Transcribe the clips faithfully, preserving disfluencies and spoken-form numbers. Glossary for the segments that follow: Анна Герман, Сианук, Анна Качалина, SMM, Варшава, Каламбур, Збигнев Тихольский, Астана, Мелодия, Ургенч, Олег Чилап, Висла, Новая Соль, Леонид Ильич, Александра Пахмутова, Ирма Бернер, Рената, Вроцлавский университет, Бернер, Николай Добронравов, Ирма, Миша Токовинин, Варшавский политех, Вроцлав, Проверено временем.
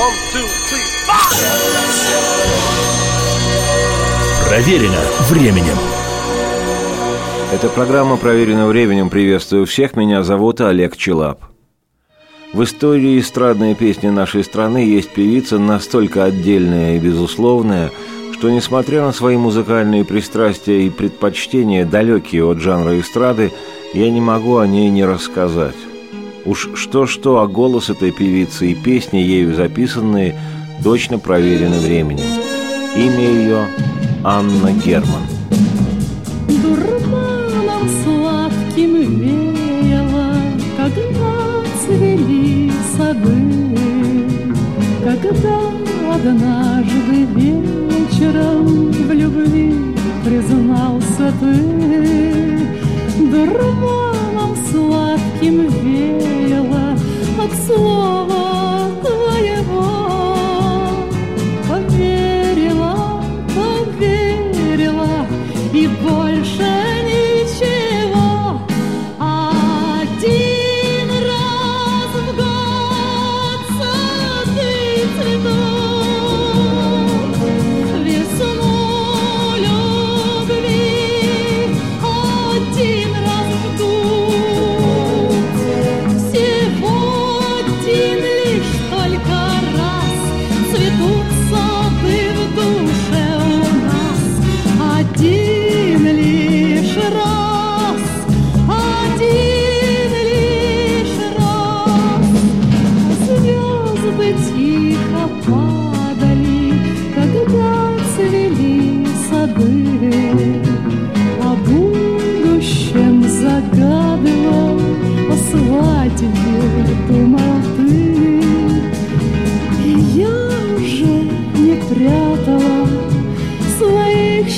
One, two, three, four. Проверено временем. Эта программа «Проверено временем». Приветствую всех. Меня зовут Олег Чилап. В истории эстрадной песни нашей страны есть певица настолько отдельная и безусловная, что, несмотря на свои музыкальные пристрастия и предпочтения, далекие от жанра эстрады, я не могу о ней не рассказать. Уж что-что, а голос этой певицы и песни, ею записанные, точно проверены временем. Имя ее – Анна Герман. Дурманом сладким веяло, когда цвели сады, когда однажды вечером в любви признался ты. Дурманом сладким веяло от слова твоего. Поверила, поверила и больше ничего.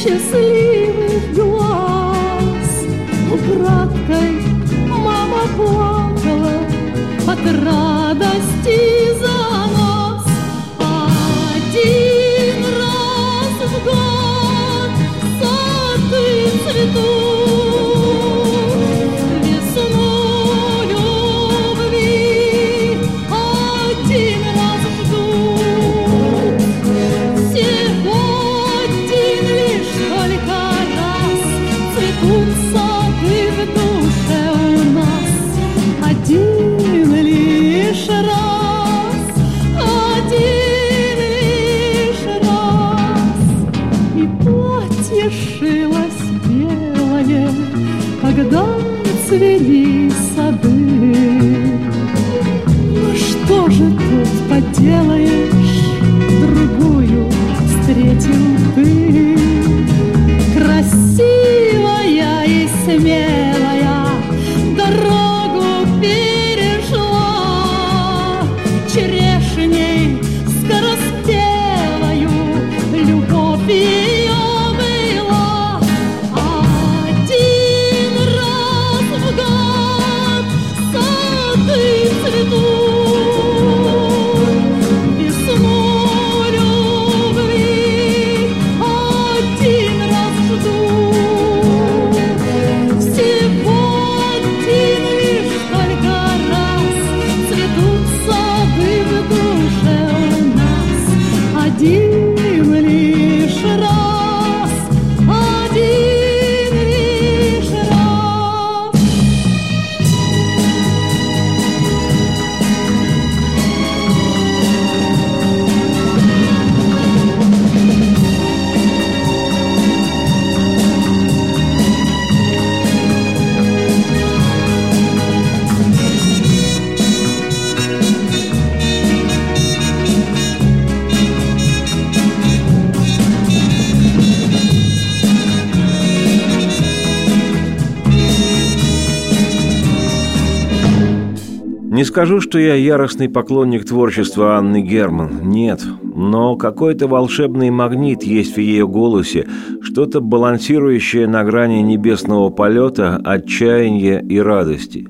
Счастливых глаз украдкой мама плакала от радости за нас. Один раз в год сады цветут. Цвели сады. Ну что же тут поделаешь, другую встретил ты. Красивая и смелая дорогу перешла, черешней скороспелою любовь ее была. Не скажу, что я яростный поклонник творчества Анны Герман. Нет. Но какой-то волшебный магнит есть в ее голосе, что-то балансирующее на грани небесного полета, отчаяния и радости.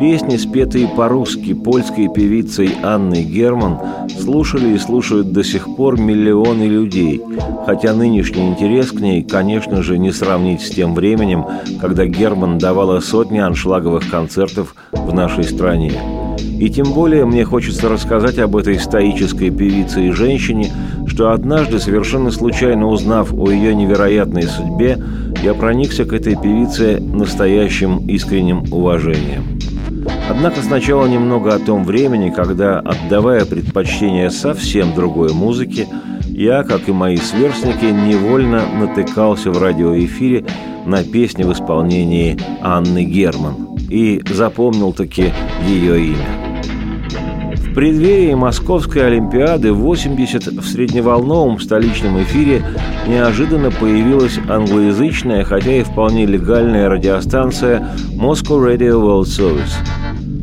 Песни, спетые по-русски польской певицей Анной Герман, слушали и слушают до сих пор миллионы людей, хотя нынешний интерес к ней, конечно же, не сравнить с тем временем, когда Герман давала сотни аншлаговых концертов в нашей стране. И тем более мне хочется рассказать об этой стоической певице и женщине, что однажды, совершенно случайно узнав о ее невероятной судьбе, я проникся к этой певице настоящим искренним уважением. Однако сначала немного о том времени, когда, отдавая предпочтение совсем другой музыке, я, как и мои сверстники, невольно натыкался в радиоэфире на песни в исполнении Анны Герман и запомнил-таки ее имя. В преддверии Московской Олимпиады восемьдесят в средневолновом столичном эфире неожиданно появилась англоязычная, хотя и вполне легальная радиостанция Moscow Radio World Service.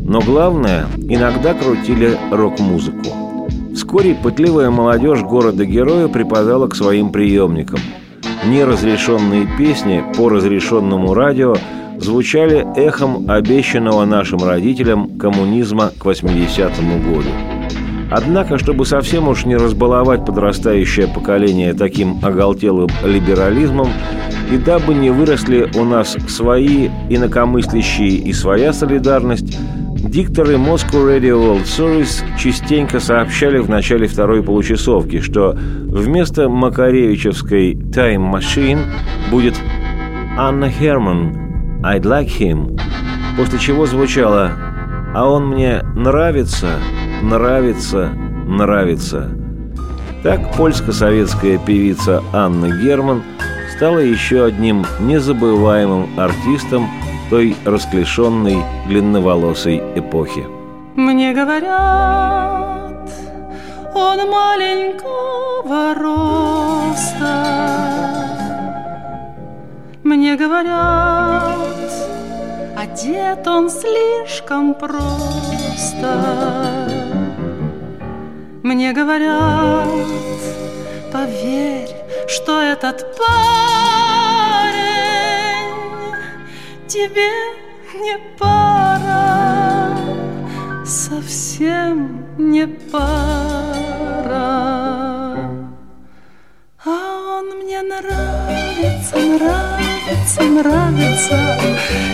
Но главное, иногда крутили рок-музыку. Вскоре пытливая молодежь города-героя припадала к своим приемникам. Неразрешенные песни по разрешенному радио звучали эхом обещанного нашим родителям коммунизма к восьмидесятому году. Однако, чтобы совсем уж не разбаловать подрастающее поколение таким оголтелым либерализмом, и дабы не выросли у нас свои инакомыслящие и своя солидарность, дикторы Moscow Radio World Service частенько сообщали в начале второй получасовки, что вместо макаревичевской «Time Machine» будет «Анна Герман». «I'd like him», после чего звучало «А он мне нравится, нравится, нравится». Так польско-советская певица Анна Герман стала еще одним незабываемым артистом той расклешенной длинноволосой эпохи. Мне говорят, он маленького роста. Мне говорят, одет он слишком просто. Мне говорят, поверь, что этот парень тебе не пара, совсем не пара. А он мне нравится, нравится, нравится,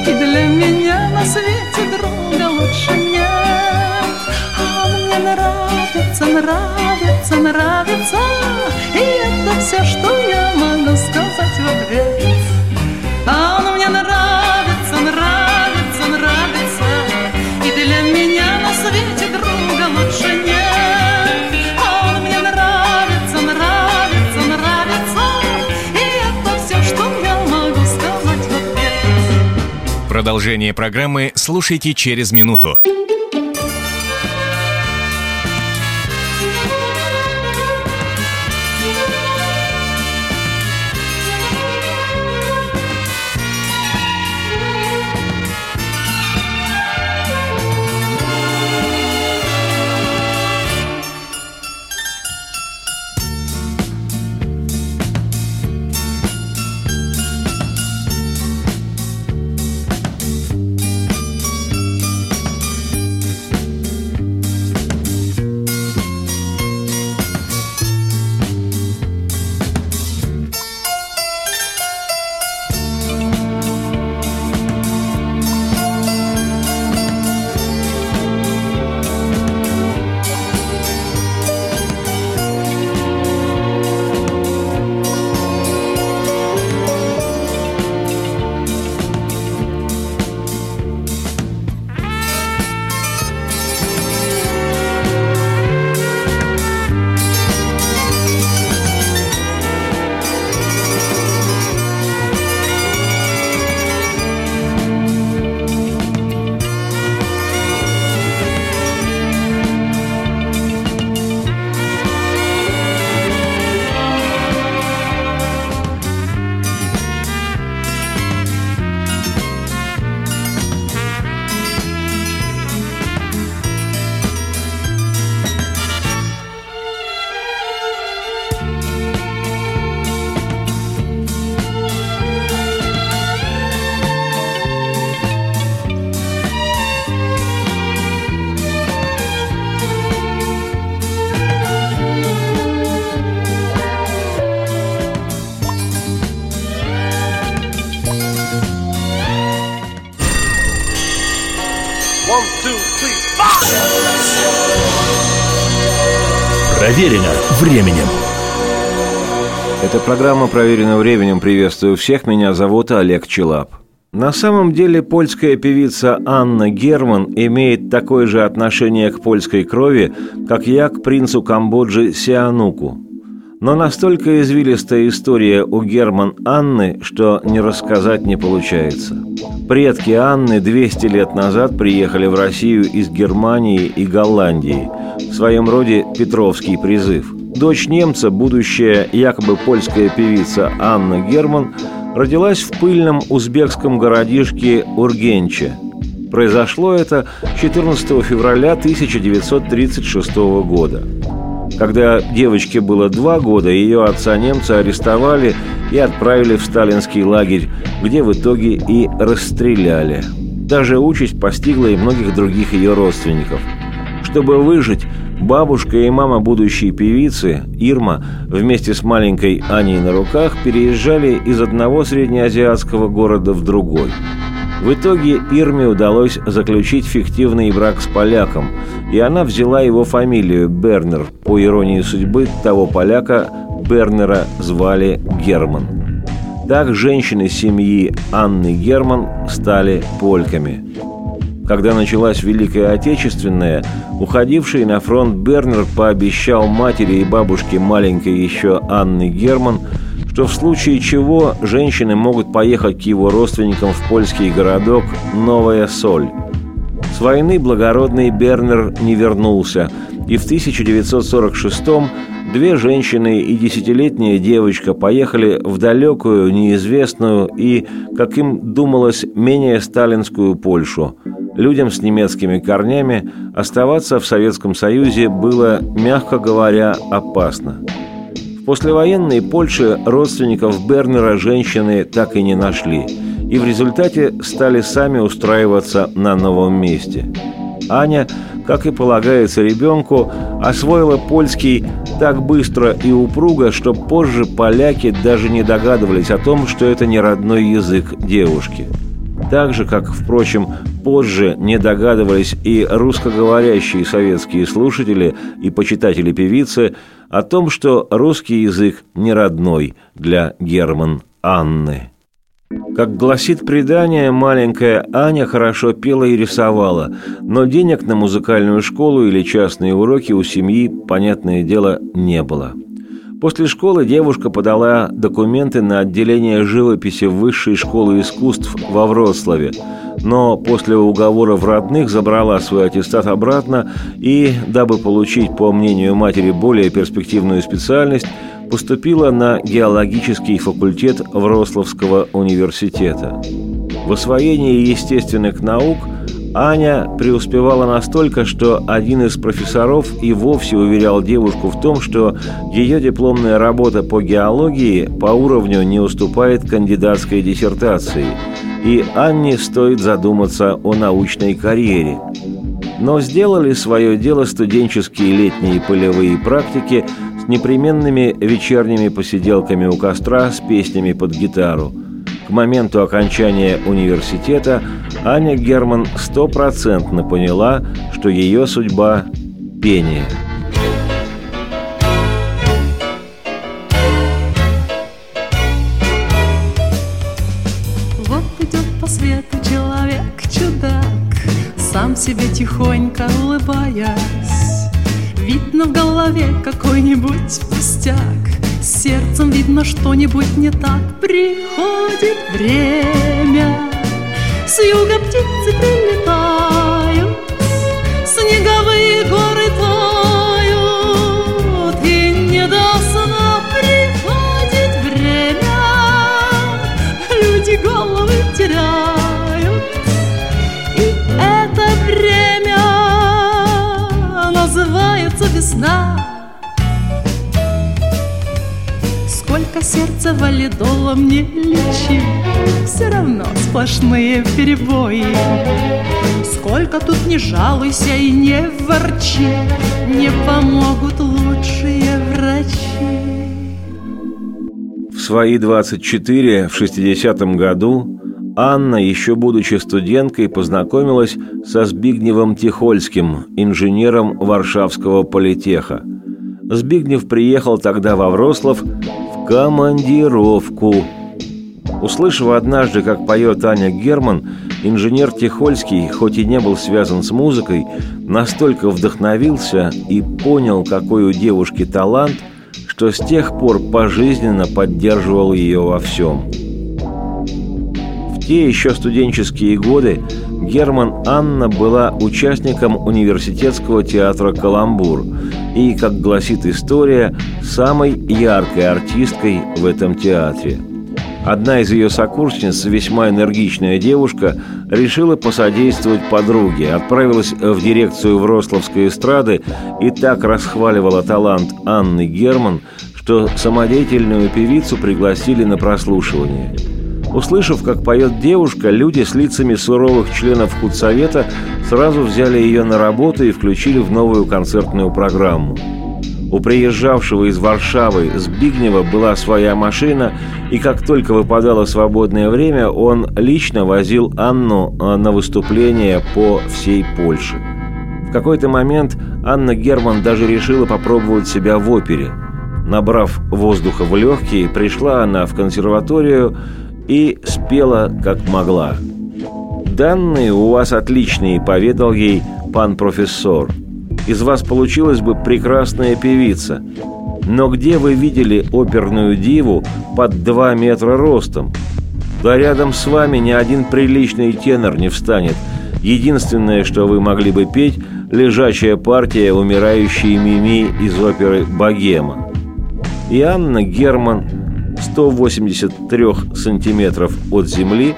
и для меня на свете друга лучше нет. А мне нравится, нравится, нравится, и это все, что я могу сказать в ответ. А он мне нравится, нравится, нравится, и для меня на свете друга лучше нет. А он мне нравится, нравится, нравится, и это все, что я. Продолжение программы слушайте через минуту. Проверено временем. Эта программа «Проверено временем». Приветствую всех. Меня зовут Олег Чилап. На самом деле польская певица Анна Герман имеет такое же отношение к польской крови, как я к принцу Камбоджи Сиануку. Но настолько извилистая история у Герман Анны, что не рассказать не получается. Предки Анны двести лет назад приехали в Россию из Германии и Голландии. В своем роде Петровский призыв. Дочь немца, будущая якобы польская певица Анна Герман, родилась в пыльном узбекском городишке Ургенче. Произошло это четырнадцатого февраля тысяча девятьсот тридцать шестого года. Когда девочке было два года, ее отца немца арестовали и отправили в сталинский лагерь, где в итоге и расстреляли. Та же участь постигла и многих других ее родственников. Чтобы выжить, бабушка и мама будущей певицы, Ирма, вместе с маленькой Аней на руках переезжали из одного среднеазиатского города в другой. В итоге Ирме удалось заключить фиктивный брак с поляком, и она взяла его фамилию Бернер. По иронии судьбы, того поляка Бернера звали Герман. Так женщины семьи Анны Герман стали польками. Когда началась Великая Отечественная, уходивший на фронт Бернер пообещал матери и бабушке маленькой еще Анны Герман, что в случае чего женщины могут поехать к его родственникам в польский городок Новая Соль. С войны благородный Бернер не вернулся, и в тысяча девятьсот сорок шестом две женщины и десятилетняя девочка поехали в далекую, неизвестную и, как им думалось, менее сталинскую Польшу. Людям с немецкими корнями оставаться в Советском Союзе было, мягко говоря, опасно. В послевоенной Польше родственников Бернера женщины так и не нашли, и в результате стали сами устраиваться на новом месте. Аня, как и полагается ребенку, освоила польский так быстро и упруго, что позже поляки даже не догадывались о том, что это не родной язык девушки. Так же, как, впрочем, позже не догадывались и русскоговорящие советские слушатели и почитатели певицы о том, что русский язык не родной для Герман Анны. Как гласит предание, маленькая Аня хорошо пела и рисовала, но денег на музыкальную школу или частные уроки у семьи, понятное дело, не было. После школы девушка подала документы на отделение живописи Высшей школы искусств во Вроцлаве, но после уговоров родных забрала свой аттестат обратно и, дабы получить, по мнению матери, более перспективную специальность, поступила на геологический факультет Вроцлавского университета. В освоении естественных наук Аня преуспевала настолько, что один из профессоров и вовсе уверял девушку в том, что ее дипломная работа по геологии по уровню не уступает кандидатской диссертации, и Анне стоит задуматься о научной карьере. Но сделали свое дело студенческие летние полевые практики с непременными вечерними посиделками у костра с песнями под гитару. К моменту окончания университета Аня Герман стопроцентно поняла, что ее судьба – пение. Вот идет по свету человек-чудак, сам себе тихонько улыбаясь. Видно в голове какой-нибудь пустяк, с сердцем видно что-нибудь не так. Приходит время, с юга птицы прилетают, снеговые горы тают, и не до сна. Приходит время, люди головы теряют, и это время называется весна. Сколько сердце валидолом не лечи, все равно сплошные перебои. Сколько тут не жалуйся и не ворчи, не помогут лучшие врачи. В свои двадцать четыре, в шестидесятом году, Анна, еще будучи студенткой, познакомилась со Збигневом Тихольским, инженером Варшавского политеха. Збигнев приехал тогда во Вроцлав в командировку. Услышав однажды, как поет Аня Герман, инженер Тихольский, хоть и не был связан с музыкой, настолько вдохновился и понял, какой у девушки талант, что с тех пор пожизненно поддерживал ее во всем. В те еще студенческие годы Герман Анна была участником университетского театра «Каламбур» и, как гласит история, самой яркой артисткой в этом театре. Одна из ее сокурсниц, весьма энергичная девушка, решила посодействовать подруге, отправилась в дирекцию Вроцлавской эстрады и так расхваливала талант Анны Герман, что самодеятельную певицу пригласили на прослушивание. Услышав, как поет девушка, люди с лицами суровых членов худсовета сразу взяли ее на работу и включили в новую концертную программу. У приезжавшего из Варшавы Збигнева была своя машина, и как только выпадало свободное время, он лично возил Анну на выступления по всей Польше. В какой-то момент Анна Герман даже решила попробовать себя в опере. Набрав воздуха в легкие, пришла она в консерваторию и спела как могла. «Данные у вас отличные», — поведал ей пан профессор. «Из вас получилась бы прекрасная певица. Но где вы видели оперную диву под два метра ростом? Да рядом с вами ни один приличный тенор не встанет. Единственное, что вы могли бы петь, лежачая партия умирающей Мими из оперы «Богема». И Анна Герман, сто восемьдесят три сантиметра от земли,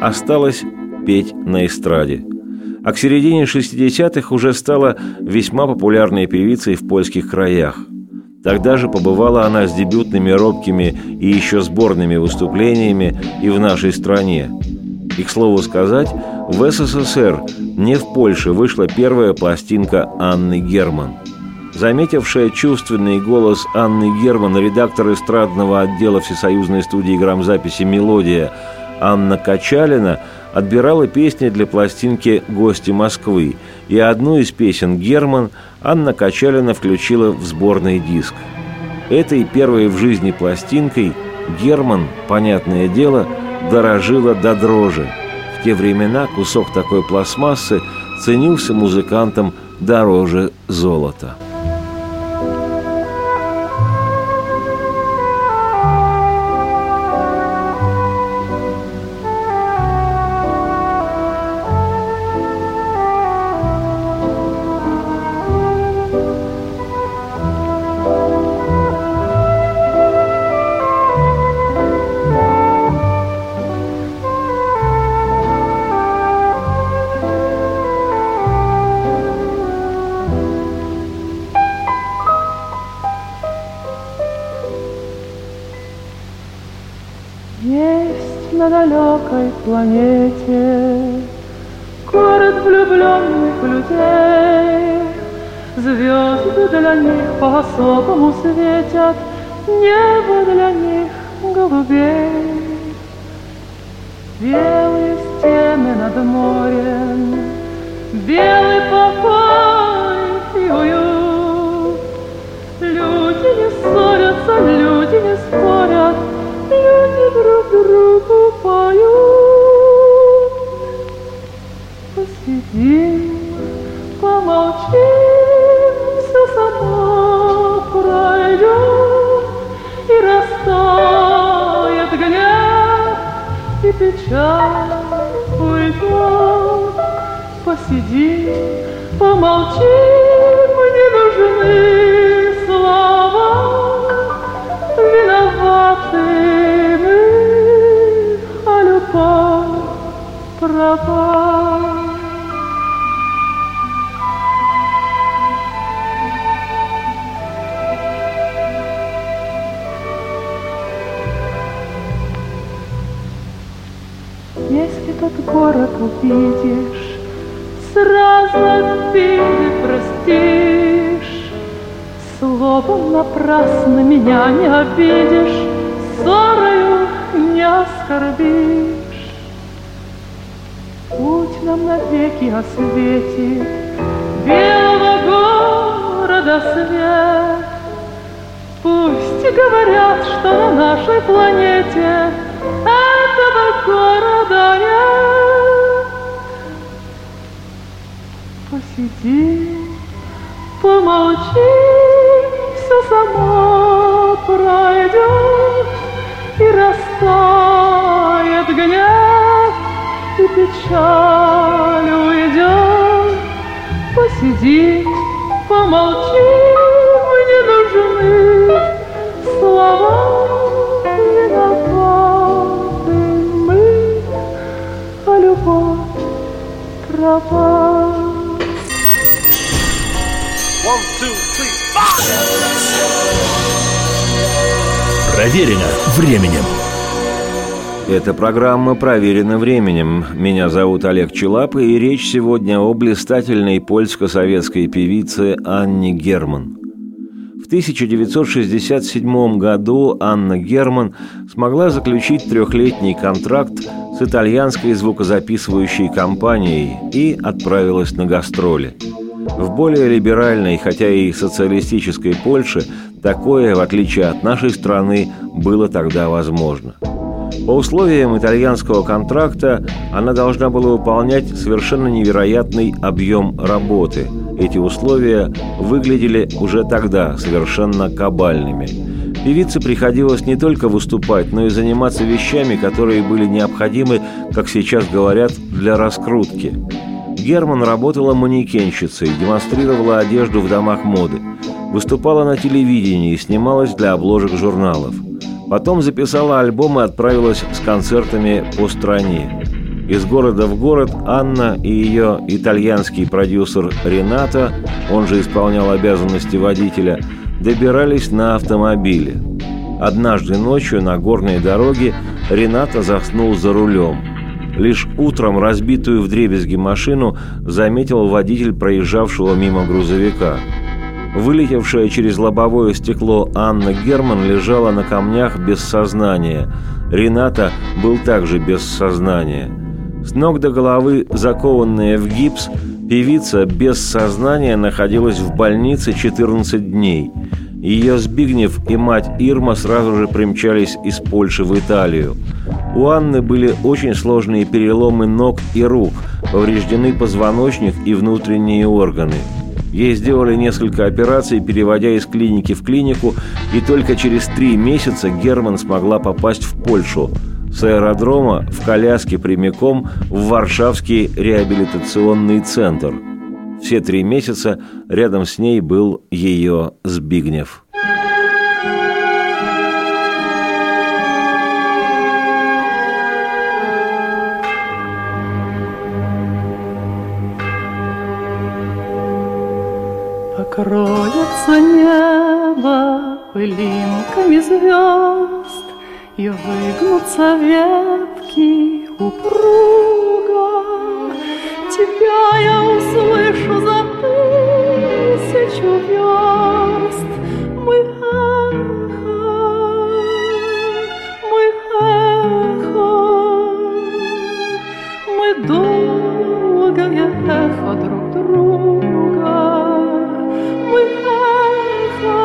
осталась петь на эстраде. А к середине шестидесятых уже стала весьма популярной певицей в польских краях. Тогда же побывала она с дебютными, робкими и еще сборными выступлениями и в нашей стране. И, к слову сказать, в СССР, не в Польше, вышла первая пластинка Анны Герман. Заметившая чувственный голос Анны Герман редактор эстрадного отдела Всесоюзной студии грамзаписи «Мелодия» Анна Качалина отбирала песни для пластинки «Гости Москвы», и одну из песен «Герман» Анна Качалина включила в сборный диск. Этой первой в жизни пластинкой «Герман», понятное дело, дорожила до дрожи. В те времена кусок такой пластмассы ценился музыкантам дороже золота. На далекой планете город влюбленных людей. Звезды для них по-особому светят, небо для них голубей. Белые стены над морем, белый покой и уют. Люди не ссорятся, люди не спорят, люди друг другу поют. Посидим, помолчим, все само пройдет, и растает гнев, и печаль уйдет. Посидим, помолчим, не нужны слова, виноваты. Пропал. Если тот город увидишь, сразу обиды простишь. Словом напрасно меня не обидишь, ссорою не оскорбишь. Путь нам навеки осветит белого города свет, Пусть говорят, что на нашей планете этого города нет. Посиди, помолчи, все само пройдет, и растает гнев, и печаль уйдет. Посиди, помолчи, мне нужны слова, виноваты мы, а любовь пропала. Проверено временем. Эта программа проверена временем. Меня зовут Олег Чилап, и речь сегодня о блистательной польско-советской певице Анне Герман. В тысяча девятьсот шестьдесят седьмом году Анна Герман смогла заключить трехлетний контракт с итальянской звукозаписывающей компанией и отправилась на гастроли. В более либеральной, хотя и социалистической Польше такое, в отличие от нашей страны, было тогда возможно. По условиям итальянского контракта она должна была выполнять совершенно невероятный объем работы. Эти условия выглядели уже тогда совершенно кабальными. Певице приходилось не только выступать, но и заниматься вещами, которые были необходимы, как сейчас говорят, для раскрутки. Герман работала манекенщицей, демонстрировала одежду в домах моды, выступала на телевидении и снималась для обложек журналов. Потом записала альбом и отправилась с концертами по стране. Из города в город Анна и ее итальянский продюсер Рената, он же исполнял обязанности водителя, добирались на автомобиле. Однажды ночью на горной дороге Рената заснул за рулем. Лишь утром разбитую вдребезги машину заметил водитель проезжавшего мимо грузовика. Вылетевшая через лобовое стекло Анна Герман лежала на камнях без сознания. Рената был также без сознания. С ног до головы, закованная в гипс, певица без сознания находилась в больнице четырнадцать дней. Ее Збигнев и мать Ирма сразу же примчались из Польши в Италию. У Анны были очень сложные переломы ног и рук, повреждены позвоночник и внутренние органы. Ей сделали несколько операций, переводя из клиники в клинику, и только через три месяца Герман смогла попасть в Польшу. С аэродрома в коляске прямиком в Варшавский реабилитационный центр. Все три месяца рядом с ней был ее Збигнев. Покроется небо пылинками звезд, и выгнутся ветки упруга. Тебя я услышу за тысячу верст. Мы эхо, мы эхо, мы долгое эхо друг друга. Мы эхо,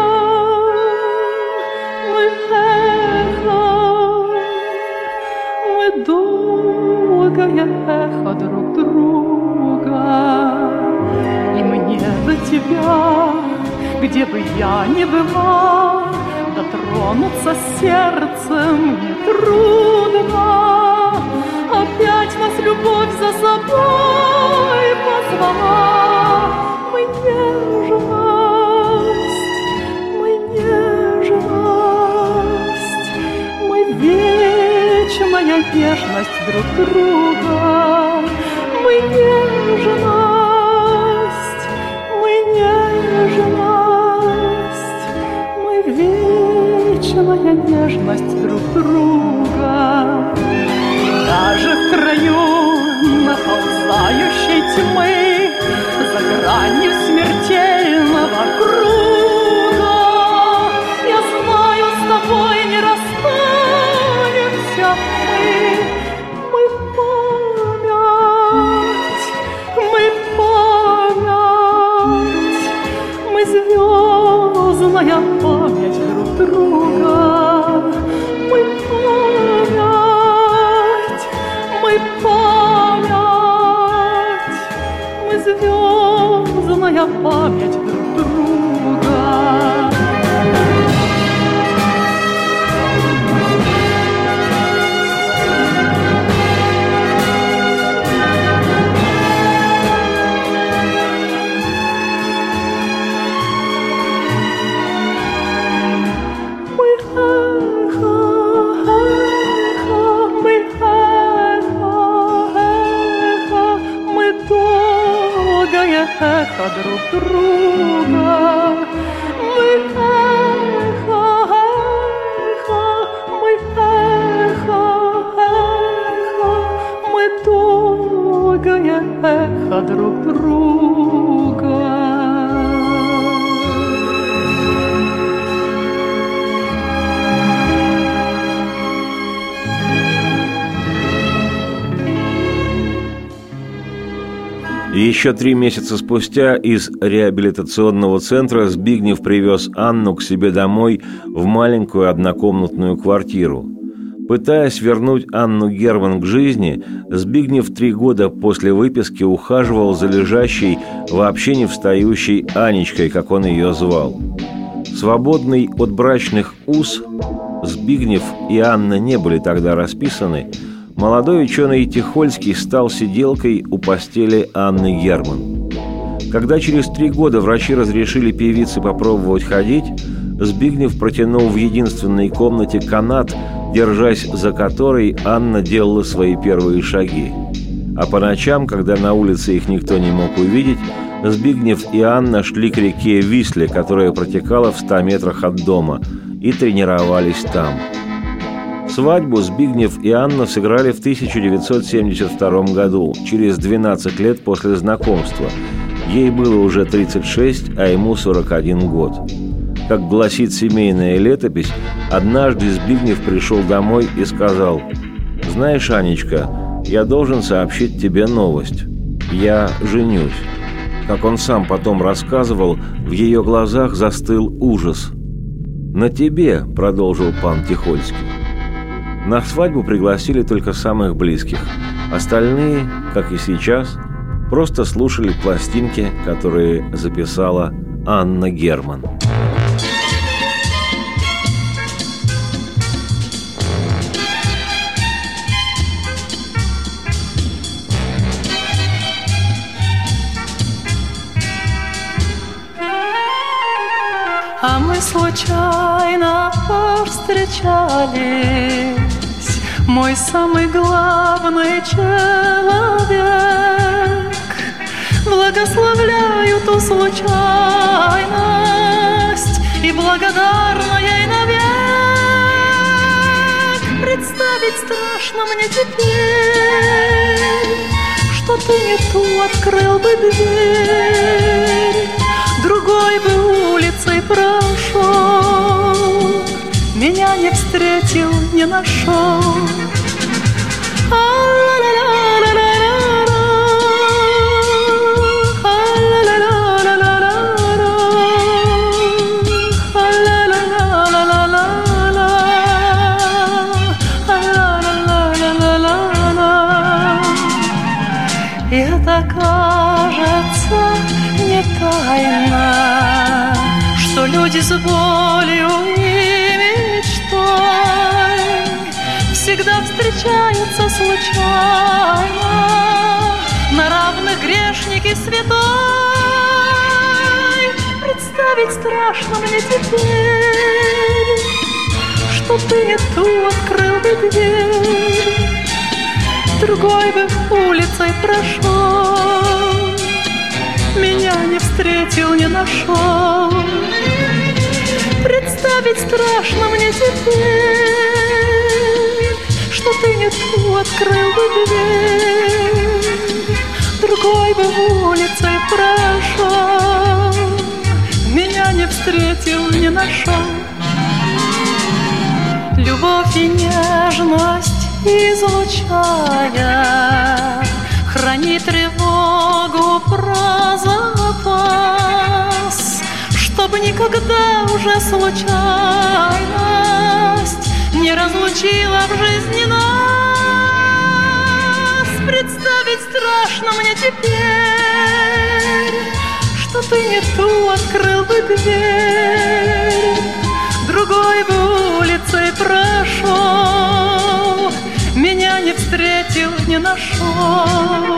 мы эхо, мы долгое эхо друг друга. И мне до тебя, где бы я ни была, дотронуться сердцем нетрудно. Опять нас любовь за собой позвала. Мы нежно. Вечная нежность друг друга, мы нежность, мы нежность, мы вечная нежность друг друга. Даже в краю наползающей тьмы, за гранью смертельного круга, я знаю, с тобой не расстанусь. Звездная память друг друга мы память, мы память, мы звездная память друг друга. Эхо друг друга, мы эхо, эхо, мы эхо, эхо, мы долгое эхо друг друга. Еще три месяца спустя из реабилитационного центра Збигнев привез Анну к себе домой в маленькую однокомнатную квартиру. Пытаясь вернуть Анну Герман к жизни, Збигнев три года после выписки ухаживал за лежащей, вообще не встающей Анечкой, как он ее звал. Свободный от брачных уз, Збигнев и Анна не были тогда расписаны, молодой ученый Тихольский стал сиделкой у постели Анны Герман. Когда через три года врачи разрешили певице попробовать ходить, Збигнев протянул в единственной комнате канат, держась за который Анна делала свои первые шаги. А по ночам, когда на улице их никто не мог увидеть, Збигнев и Анна шли к реке Висле, которая протекала в ста метрах от дома, и тренировались там. Свадьбу Збигнев и Анна сыграли в тысяча девятьсот семьдесят втором году, через двенадцать лет после знакомства. Ей было уже тридцать шесть, а ему сорок один год. Как гласит семейная летопись, однажды Збигнев пришел домой и сказал: «Знаешь, Анечка, я должен сообщить тебе новость. Я женюсь». Как он сам потом рассказывал, в ее глазах застыл ужас. «На тебе», – продолжил пан Тихольский. На свадьбу пригласили только самых близких. Остальные, как и сейчас, просто слушали пластинки, которые записала Анна Герман. А мы случайно повстречались, мой самый главный человек. Благословляю ту случайность и благодарна ей навек. Представить страшно мне теперь, что ты не ту открыл бы дверь, другой бы улицей прошел, меня не встретил, не нашел. Это, кажется, не тайна, что люди с болью всегда встречаются случайно, на равных грешник и святой. Представить страшно мне теперь, что ты не ту открыл бы дверь, другой бы улицей прошел, меня не встретил, не нашел. Представить страшно мне теперь, ты не ту открыл бы дверь, другой бы улицей прошел, меня не встретил, не нашел. Любовь и нежность излучая, храни тревогу про запас, что чтобы никогда уже случайность не разлучила в жизни нас. Представить страшно мне теперь, что ты не ту открыл бы дверь, другой бы улицей прошел, меня не встретил, не нашел.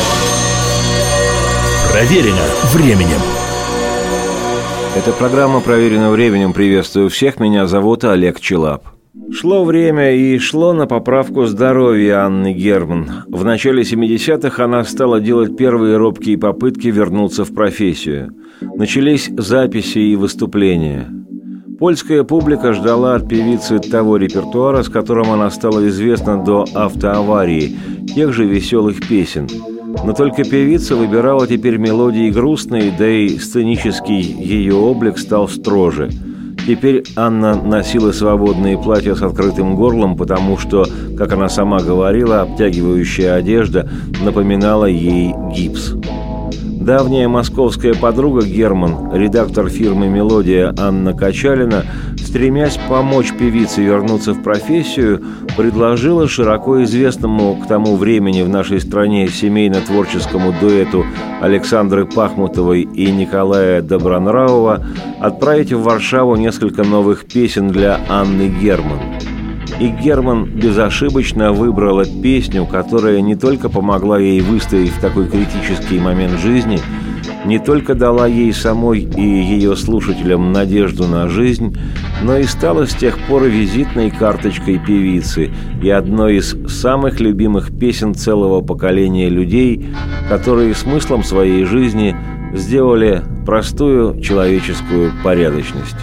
Не нашел. Проверено временем. Эта программа «Проверено временем». Приветствую всех. Меня зовут Олег Чилап. Шло время и шло на поправку здоровья Анны Герман. В начале семидесятых она стала делать первые робкие попытки вернуться в профессию. Начались записи и выступления. Польская публика ждала от певицы того репертуара, с которым она стала известна до автоаварии, тех же веселых песен. Но только певица выбирала теперь мелодии грустные, да и сценический ее облик стал строже. Теперь Анна носила свободные платья с открытым горлом, потому что, как она сама говорила, обтягивающая одежда напоминала ей гипс. Давняя московская подруга Герман, редактор фирмы «Мелодия» Анна Качалина, стремясь помочь певице вернуться в профессию, предложила широко известному к тому времени в нашей стране семейно-творческому дуэту Александры Пахмутовой и Николая Добронравова отправить в Варшаву несколько новых песен для Анны Герман. И Герман безошибочно выбрала песню, которая не только помогла ей выстоять в такой критический момент жизни, не только дала ей самой и ее слушателям надежду на жизнь, но и стала с тех пор визитной карточкой певицы и одной из самых любимых песен целого поколения людей, которые смыслом своей жизни сделали простую человеческую порядочность.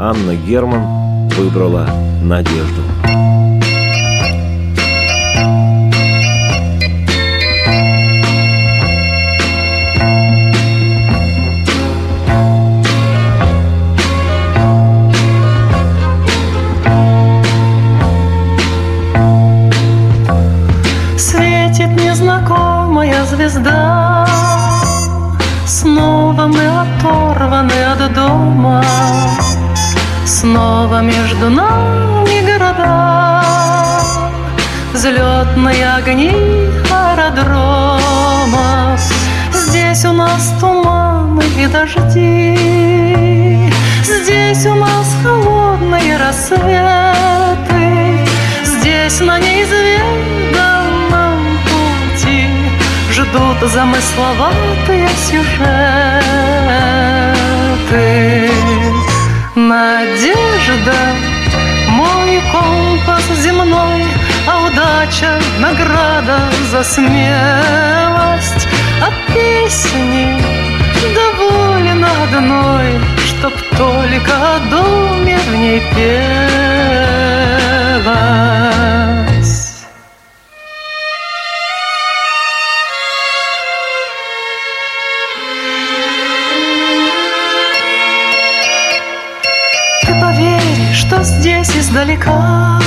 Анна Герман выбрала надежду. Светит незнакомая звезда, снова мы оторваны от дома, снова между нами взлетные огни аэродромов. Здесь у нас туманы и дожди, здесь у нас холодные рассветы, здесь на неизведанном пути ждут замысловатые сюжеты. Надежда — мой компас земной, а удача — награда за смелость. От песни доволен одной, чтоб только о доме в ней пелась. Ты поверь, что здесь издалека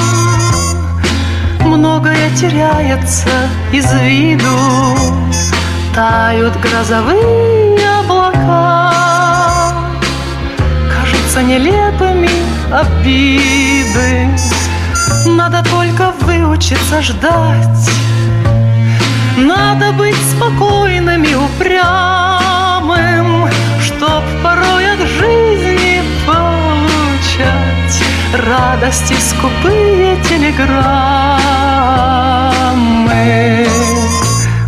многое теряется из виду, тают грозовые облака, нелепыми обиды. Надо только выучиться ждать, надо быть спокойным и упрямым, чтоб порой от жизни получать радости скупые телеграммы.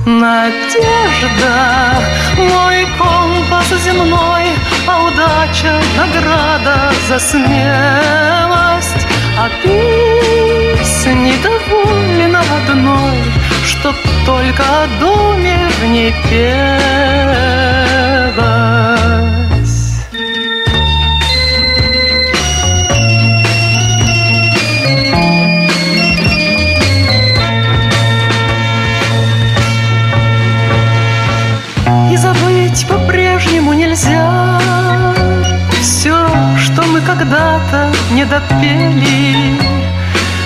Надежда — мой компас земной, а удача — награда за смелость. А песни довольна одной, чтоб только о доме в ней пела. По-прежнему нельзя все, что мы когда-то не допели.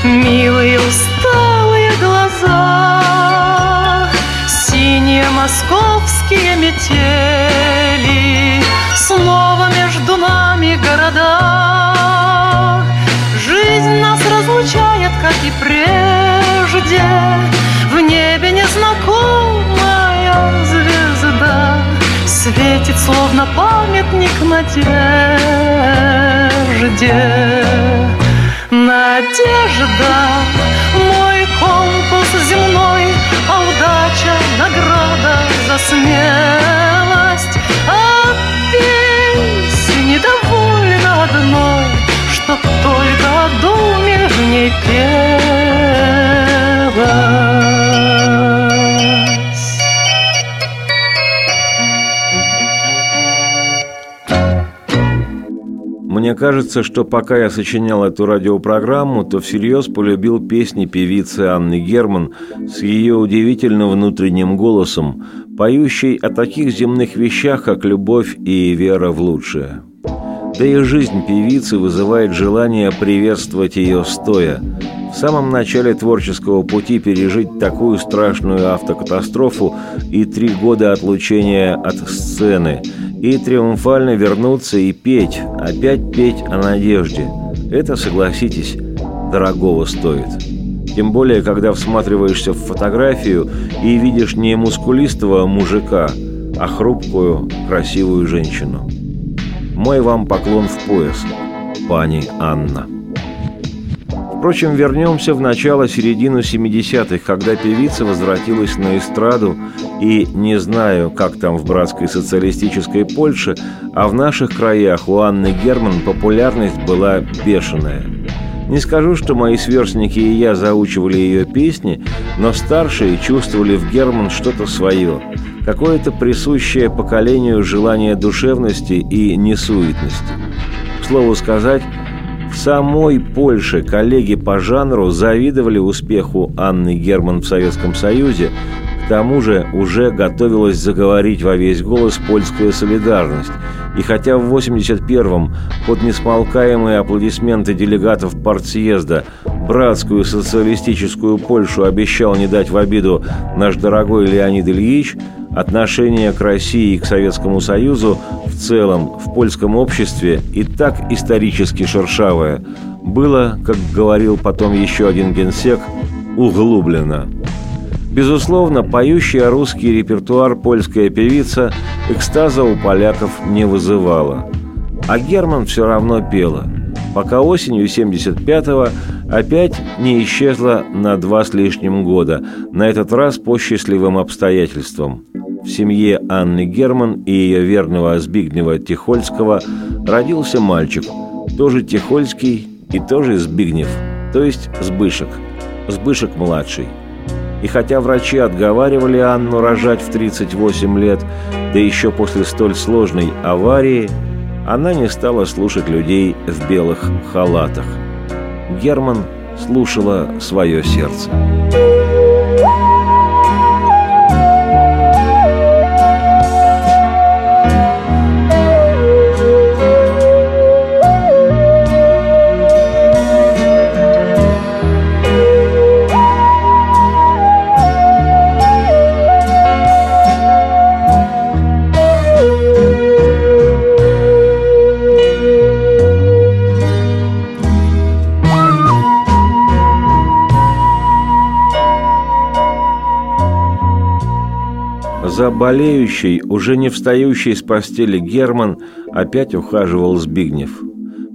Милые усталые глаза, синие московские метели, снова между нами города. Жизнь нас разлучает, как и прежде, в небе незнакомая звезда светит, словно памятник надежде. Надежда — мой компас земной, а удача — награда за смелость. А песни довольно одной, чтоб только о доме в ней пела. Мне кажется, что пока я сочинял эту радиопрограмму, то всерьез полюбил песни певицы Анны Герман с ее удивительно внутренним голосом, поющей о таких земных вещах, как любовь и вера в лучшее. Да и жизнь певицы вызывает желание приветствовать ее стоя. В самом начале творческого пути пережить такую страшную автокатастрофу и три года отлучения от сцены, и триумфально вернуться и петь, опять петь о надежде. Это, согласитесь, дорогого стоит. Тем более, когда всматриваешься в фотографию и видишь не мускулистого мужика, а хрупкую, красивую женщину. Мой вам поклон в пояс, пани Анна. Впрочем, вернемся в начало-середину семидесятых, когда певица возвратилась на эстраду, и не знаю, как там в братской социалистической Польше, а в наших краях у Анны Герман популярность была бешеная. Не скажу, что мои сверстники и я заучивали ее песни, но старшие чувствовали в Герман что-то свое, какое-то присущее поколению желание душевности и несуетности. К слову сказать, в самой Польше коллеги по жанру завидовали успеху Анны Герман в Советском Союзе, к тому же уже готовилась заговорить во весь голос польская солидарность. И хотя в восемьдесят первом под несмолкаемые аплодисменты делегатов партсъезда братскую социалистическую Польшу обещал не дать в обиду наш дорогой Леонид Ильич, отношение к России и к Советскому Союзу в целом в польском обществе, и так исторически шершавое, было, как говорил потом еще один генсек, углублено. Безусловно, поющая русский репертуар польская певица экстаза у поляков не вызывала. А Герман все равно пела, пока осенью семьдесят пятого опять не исчезла на два с лишним года, на этот раз по счастливым обстоятельствам. В семье Анны Герман и ее верного Збигнева Тихольского родился мальчик, тоже Тихольский и тоже Збигнев, то есть Збышек, Збышек-младший. И хотя врачи отговаривали Анну рожать в тридцать восемь лет, да еще после столь сложной аварии, она не стала слушать людей в белых халатах. Герман слушала свое сердце. За болеющей, уже не встающей с постели Герман опять ухаживал Збигнев.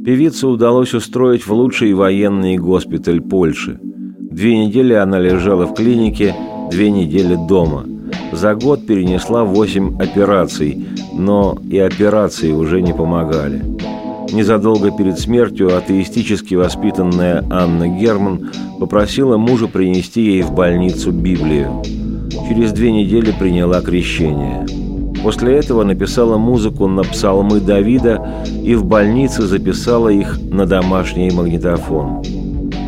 Певицу удалось устроить в лучший военный госпиталь Польши. Две недели она лежала в клинике, две недели дома. За год перенесла восемь операций, но и операции уже не помогали. Незадолго перед смертью атеистически воспитанная Анна Герман попросила мужа принести ей в больницу Библию. Через две недели приняла крещение. После этого написала музыку на псалмы Давида и в больнице записала их на домашний магнитофон.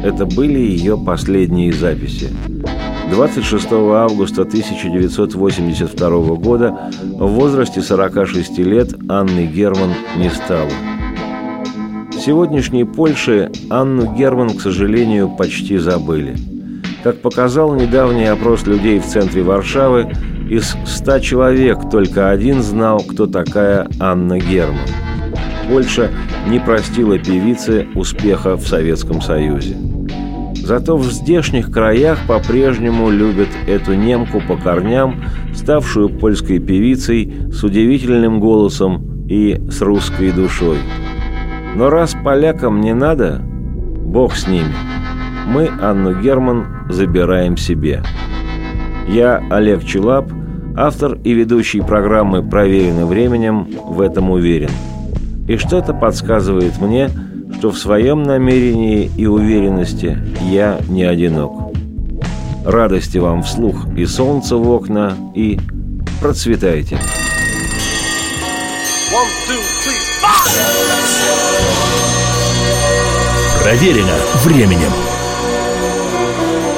Это были ее последние записи. двадцать шестого августа тысяча девятьсот восемьдесят второго года в возрасте сорока шести лет Анны Герман не стало. В сегодняшней Польше Анну Герман, к сожалению, почти забыли. Как показал недавний опрос людей в центре Варшавы, из ста человек только один знал, кто такая Анна Герман. Польша не простила певице успеха в Советском Союзе. Зато в здешних краях по-прежнему любят эту немку по корням, ставшую польской певицей с удивительным голосом и с русской душой. Но раз полякам не надо, бог с ними. Мы Анну Герман забираем себе. Я Олег Чилап, автор и ведущий программы «Проверено временем», в этом уверен. И что-то подсказывает мне, что в своем намерении и уверенности я не одинок. Радости вам вслух и солнца в окна, и процветайте! Проверено временем.